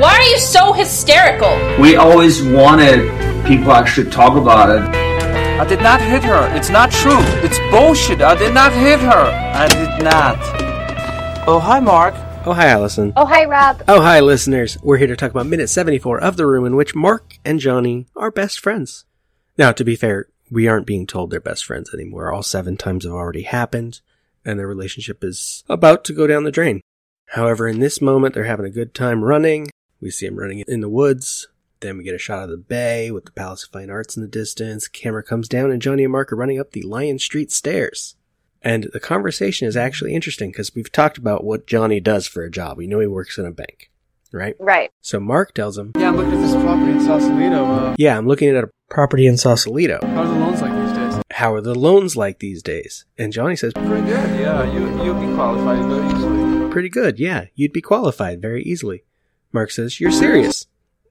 Why are you so hysterical? We always wanted people actually talk about it. I did not hit her. It's not true. It's bullshit. I did not hit her. I did not. Oh, hi, Mark. Oh, hi, Allison. Oh, hi, Rob. Oh, hi, listeners. We're here to talk about minute 74 of The Room, in which Mark and Johnny are best friends. Now, to be fair, we aren't being told they're best friends anymore. All seven times have already happened, and their relationship is about to go down the drain. However, in this moment, they're having a good time running. We see them running in the woods. Then we get a shot of the bay with the Palace of Fine Arts in the distance. Camera comes down and Johnny and Mark are running up the Lion Street stairs. And the conversation is actually interesting because we've talked about what Johnny does for a job. We know he works in a bank, right? Right. So Mark tells him, yeah, I'm looking at this property in Sausalito. Yeah, I'm looking at a property in Sausalito. How are the loans like these days? How are the loans like these days? And Johnny says, pretty good, yeah. You'd be qualified very easily. Pretty good, yeah. You'd be qualified very easily. Mark says, you're serious.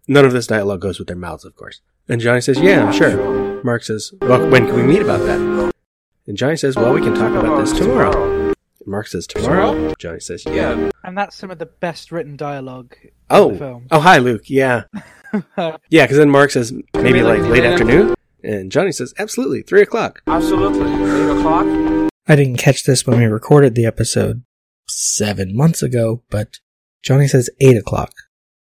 None of this dialogue goes with their mouths, of course. And Johnny says, yeah, I'm sure. Mark says, well, when can we meet about that? And Johnny says, well, we can talk about this tomorrow. Mark says, tomorrow? Johnny says, yeah. And that's some of the best written dialogue in the film. Oh, hi, Luke. Yeah. Yeah, because then Mark says, maybe like late afternoon? And Johnny says, absolutely, 3 o'clock. Absolutely, 3 o'clock. I didn't catch this when we recorded the episode 7 months ago, but Johnny says 8 o'clock.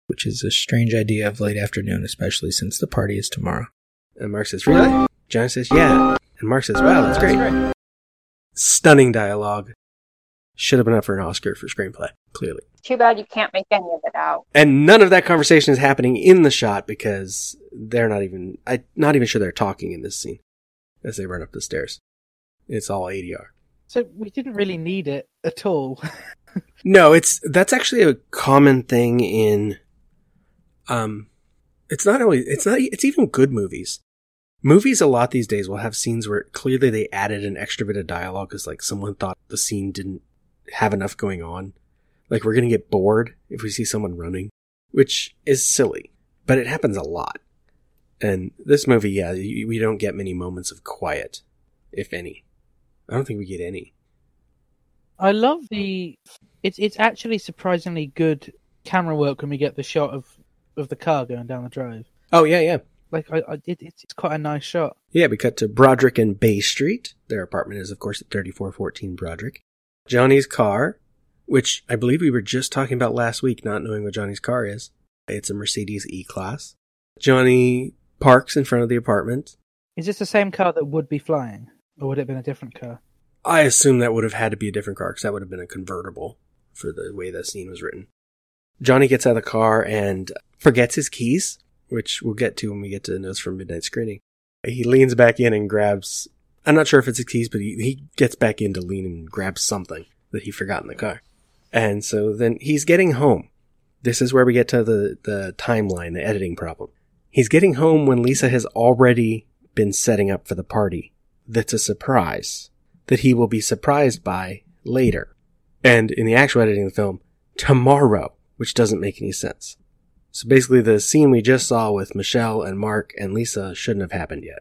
Which is a strange idea of late afternoon, especially since the party is tomorrow. And Mark says, really? Johnny says, yeah. And Mark says, wow, that's great. Stunning dialogue. Should have been up for an Oscar for screenplay, clearly. Too bad you can't make any of it out. And none of that conversation is happening in the shot because they're not even sure they're talking in this scene as they run up the stairs. It's all ADR. So we didn't really need it at all. No, that's actually a common thing in... it's even good movies. Movies a lot these days will have scenes where clearly they added an extra bit of dialogue because like someone thought the scene didn't have enough going on. Like we're going to get bored if we see someone running, which is silly, but it happens a lot. And this movie, yeah, we don't get many moments of quiet, if any. I don't think we get any. I love it's actually surprisingly good camera work when we get the shot of the car going down the drive. Oh, yeah, yeah. Like, it's quite a nice shot. Yeah, we cut to Broderick and Bay Street. Their apartment is, of course, at 3414 Broderick. Johnny's car, which I believe we were just talking about last week, not knowing what Johnny's car is. It's a Mercedes E-Class. Johnny parks in front of the apartment. Is this the same car that would be flying? Or would it have been a different car? I assume that would have had to be a different car, because that would have been a convertible for the way that scene was written. Johnny gets out of the car and forgets his keys, which we'll get to when we get to the notes from midnight screening. He leans back in and grabs, I'm not sure if it's his keys, but he gets back in to lean and grabs something that he forgot in the car. And so then he's getting home. This is where we get to the timeline, the editing problem. He's getting home when Lisa has already been setting up for the party. That's a surprise that he will be surprised by later. And in the actual editing of the film, tomorrow, which doesn't make any sense. So basically the scene we just saw with Michelle and Mark and Lisa shouldn't have happened yet.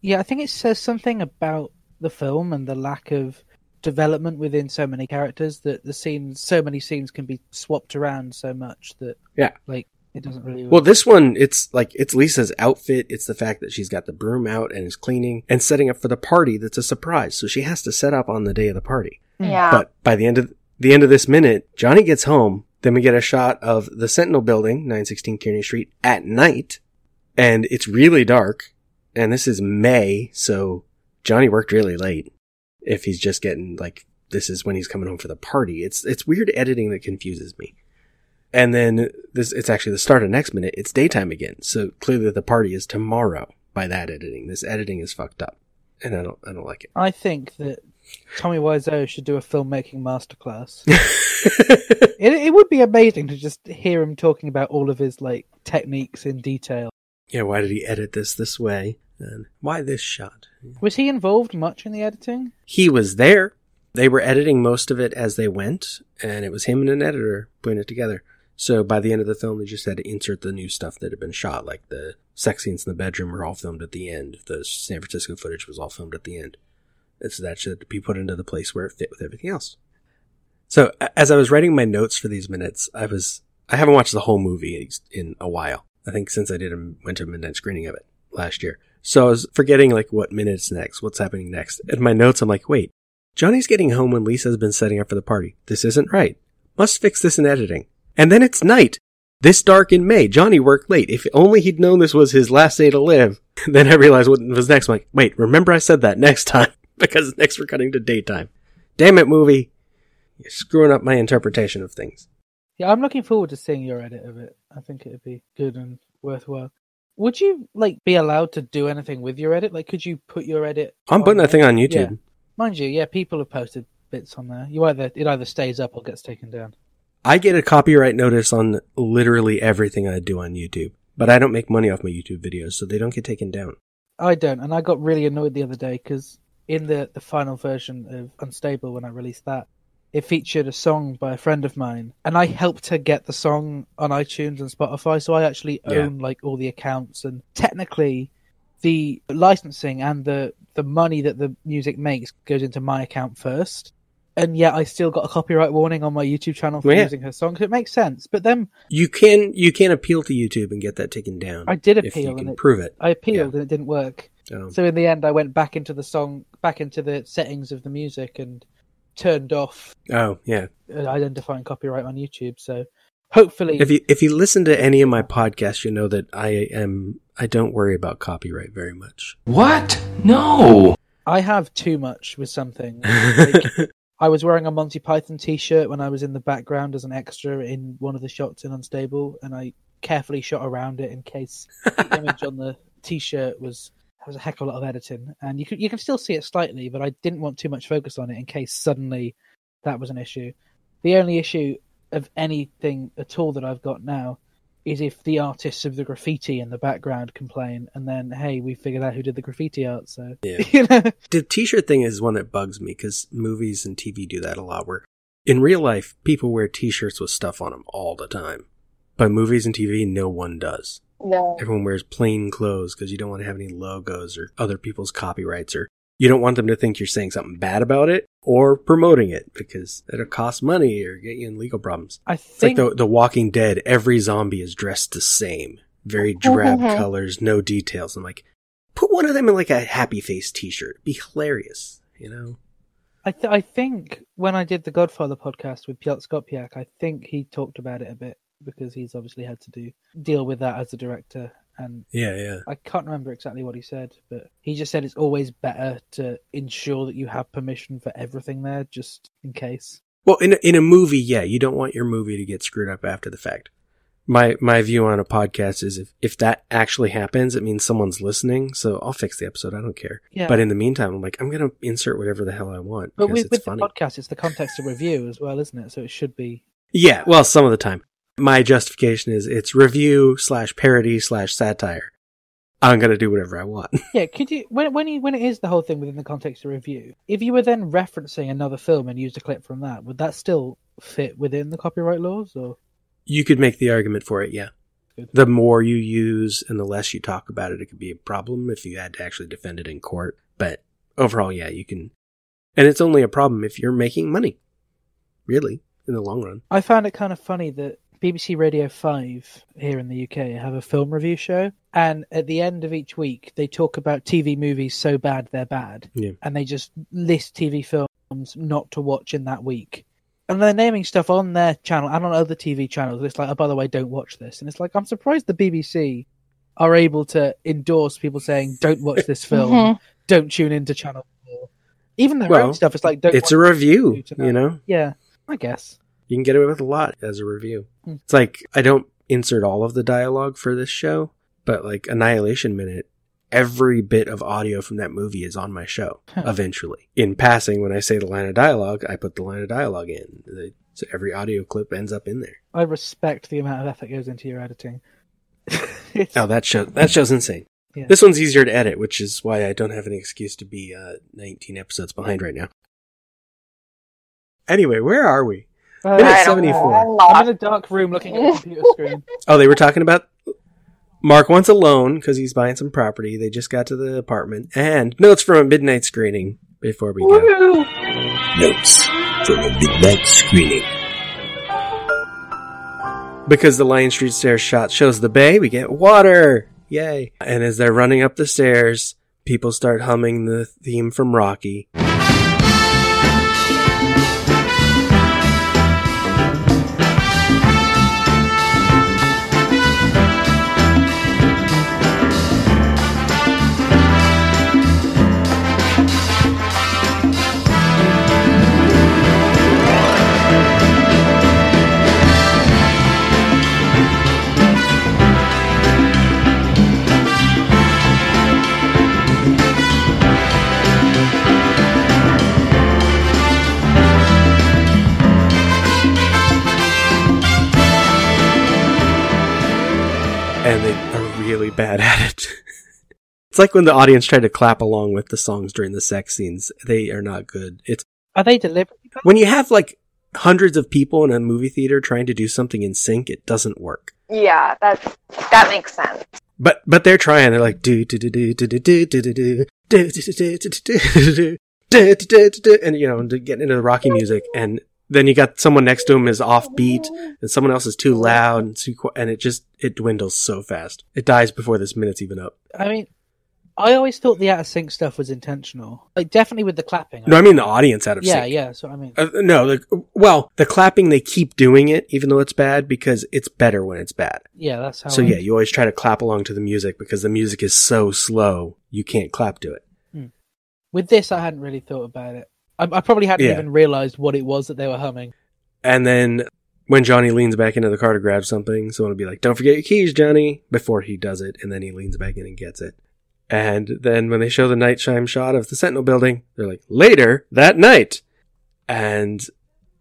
Yeah, I think it says something about the film and the lack of development within so many characters that so many scenes can be swapped around so much that it doesn't really work. Well, this one, it's Lisa's outfit. It's the fact that she's got the broom out and is cleaning and setting up for the party that's a surprise. So she has to set up on the day of the party. Yeah. But by the end of this minute, Johnny gets home. Then we get a shot of the Sentinel building, 916 Kearney Street, at night, and it's really dark, and this is May, so Johnny worked really late. If he's just getting, this is when he's coming home for the party. It's weird editing that confuses me. And then it's actually the start of next minute. It's daytime again, so clearly the party is tomorrow by that editing. This editing is fucked up, and I don't like it. I think that Tommy Wiseau should do a filmmaking masterclass. It would be amazing to just hear him talking about all of his like techniques in detail. Yeah, why did he edit this way? And why this shot? Was he involved much in the editing? He was there. They were editing most of it as they went, and it was him and an editor putting it together. So by the end of the film, they just had to insert the new stuff that had been shot, like the sex scenes in the bedroom were all filmed at the end. The San Francisco footage was all filmed at the end. And so that should be put into the place where it fit with everything else. So as I was writing my notes for these minutes, I haven't watched the whole movie in a while. I think since went to a midnight screening of it last year. So I was forgetting like what minute's next, what's happening next. In my notes, I'm like, wait, Johnny's getting home when Lisa's been setting up for the party. This isn't right. Must fix this in editing. And then it's night. This dark in May. Johnny worked late. If only he'd known this was his last day to live. Then I realized what was next. I'm like, wait, remember I said that next time, because next we're cutting to daytime. Damn it, movie. You're screwing up my interpretation of things. Yeah, I'm looking forward to seeing your edit of it. I think it'd be good and worthwhile. Would you, like, be allowed to do anything with your edit? Like, could you put your edit... I'm putting that thing on YouTube. Yeah. Mind you, yeah, people have posted bits on there. It either stays up or gets taken down. I get a copyright notice on literally everything I do on YouTube, but I don't make money off my YouTube videos, so they don't get taken down. I don't, and I got really annoyed the other day, because in the final version of Unstable, when I released that, it featured a song by a friend of mine, and I helped her get the song on iTunes and Spotify, so I actually own like all the accounts, and technically the licensing and the money that the music makes goes into my account first, and yet I still got a copyright warning on my YouTube channel for using her song, so it makes sense. But then... You can appeal to YouTube and get that taken down. I did appeal. If you can prove it. I appealed and it didn't work. So in the end, I went back into the settings of the music and... turned off identifying copyright on YouTube. So hopefully if you listen to any of my podcasts, you know that I don't worry about copyright very much. What? No, I have too much with something. Like, I was wearing a Monty Python t-shirt when I was in the background as an extra in one of the shots in Unstable, and I carefully shot around it in case the image on the t-shirt was... It was a heck of a lot of editing, and you can still see it slightly, but I didn't want too much focus on it in case suddenly that was an issue. The only issue of anything at all that I've got now is if the artists of the graffiti in the background complain, and then, hey, we figured out who did the graffiti art, so... Yeah. You know? The t-shirt thing is one that bugs me, because movies and TV do that a lot, where in real life, people wear t-shirts with stuff on them all the time. But movies and TV, no one does. No. Everyone wears plain clothes because you don't want to have any logos or other people's copyrights, or you don't want them to think you're saying something bad about it or promoting it, because it'll cost money or get you in legal problems. It's like the Walking Dead. Every zombie is dressed the same. Very drab colors, no details. I'm like, put one of them in like a happy face t-shirt. It'd be hilarious, you know? I think when I did the Godfather podcast with Piotr Skopiak, I think he talked about it a bit, because he's obviously had to deal with that as a director. And yeah. I can't remember exactly what he said, but he just said it's always better to ensure that you have permission for everything there, just in case. Well, in a movie, yeah, you don't want your movie to get screwed up after the fact. My view on a podcast is if that actually happens, it means someone's listening, so I'll fix the episode. I don't care. Yeah. But in the meantime, I'm like, I'm going to insert whatever the hell I want. But with the podcast, it's the context of review as well, isn't it? So it should be... Yeah, well, some of the time. My justification is it's review/parody/satire. I'm going to do whatever I want. Yeah, could you, when it is the whole thing within the context of review, if you were then referencing another film and used a clip from that, would that still fit within the copyright laws? Or you could make the argument for it, yeah. The more you use and the less you talk about it, it could be a problem if you had to actually defend it in court. But overall, yeah, you can. And it's only a problem if you're making money, really, in the long run. I found it kind of funny that BBC Radio 5 here in the UK have a film review show, and at the end of each week they talk about TV movies so bad they're bad, and they just list TV films not to watch in that week, and they're naming stuff on their channel and on other TV channels. It's like, oh, by the way, don't watch this. And it's like, I'm surprised the BBC are able to endorse people saying don't watch this film, don't tune into Channel 4. Even their own stuff, it's like, don't. It's a review, you know? Yeah, I guess. You can get away with a lot as a review. It's like, I don't insert all of the dialogue for this show, but like Annihilation Minute, every bit of audio from that movie is on my show eventually. In passing, when I say the line of dialogue, I put the line of dialogue in. So every audio clip ends up in there. I respect the amount of effort goes into your editing. Oh, that show's insane. Yeah. This one's easier to edit, which is why I don't have an excuse to be 19 episodes behind right now. Anyway, where are we? Minute 74. I'm in a dark room looking at a computer screen. Oh, they were talking about Mark wants a loan because he's buying some property. They just got to the apartment. And notes from a midnight screening before we go. Notes from a midnight screening. Because the Lion Street Stairs shot shows the bay, we get water. Yay. And as they're running up the stairs, people start humming the theme from Rocky. And they are really bad at it. It's like when the audience tried to clap along with the songs during the sex scenes. They are not good. Are they deliberately bad? When you have like hundreds of people in a movie theater trying to do something in sync, it doesn't work. Yeah, that makes sense. But they're trying. They're like do do do do do do do do do do do do do do do, and you know, getting into the Rocky music. And then you got someone next to him is offbeat, and someone else is too loud, and it dwindles so fast. It dies before this minute's even up. I mean, I always thought the out of sync stuff was intentional. Like, definitely with the clapping. No, I mean the audience out of sync. Yeah, that's what I mean. The clapping, they keep doing it, even though it's bad, because it's better when it's bad. Yeah, that's how. So yeah, you always try to clap along to the music, because the music is so slow, you can't clap to it. Hmm. With this, I hadn't really thought about it. I probably hadn't even realized what it was that they were humming. And then when Johnny leans back into the car to grab something, someone will be like, don't forget your keys, Johnny, before he does it. And then he leans back in and gets it. And then when they show the nighttime shot of the Sentinel building, they're like, later that night. And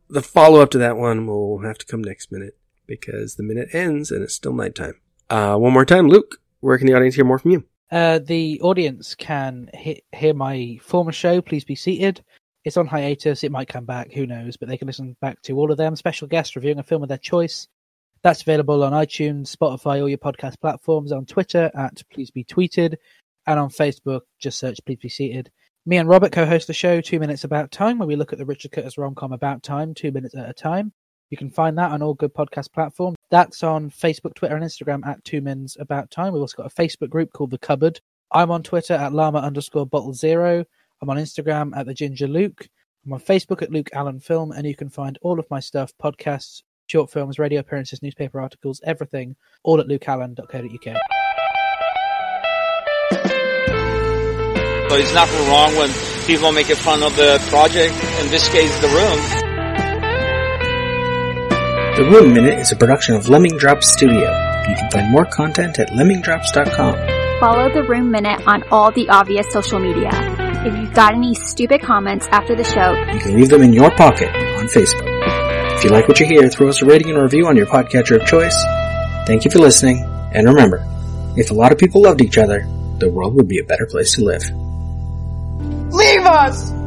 the follow-up to that one will have to come next minute, because the minute ends and it's still nighttime. One more time, Luke, where can the audience hear more from you? The audience can hear my former show, Please Be Seated. It's on hiatus. It might come back. Who knows? But they can listen back to all of them. Special guests reviewing a film of their choice. That's available on iTunes, Spotify, all your podcast platforms. On Twitter at Please Be Tweeted. And on Facebook, just search Please Be Seated. Me and Robert co-host the show, 2 Minutes About Time, where we look at the Richard Curtis rom-com About Time, 2 minutes at a time. You can find that on all good podcast platforms. That's on Facebook, Twitter, and Instagram at 2Mins About Time. We've also got a Facebook group called The Cupboard. I'm on Twitter at Llama_Bottle0. I'm on Instagram at TheGingerLuke. I'm on Facebook at Luke Allen Film, and you can find all of my stuff, podcasts, short films, radio appearances, newspaper articles, everything, all at lukeallen.co.uk. So there's nothing wrong when people make fun of the project, in this case, The Room. The Room Minute is a production of Lemming Drops Studio. You can find more content at lemmingdrops.com. Follow The Room Minute on all the obvious social media. If you've got any stupid comments after the show, you can leave them in your pocket on Facebook. If you like what you hear, throw us a rating and review on your podcatcher of choice. Thank you for listening, and remember, if a lot of people loved each other, the world would be a better place to live. Leave us!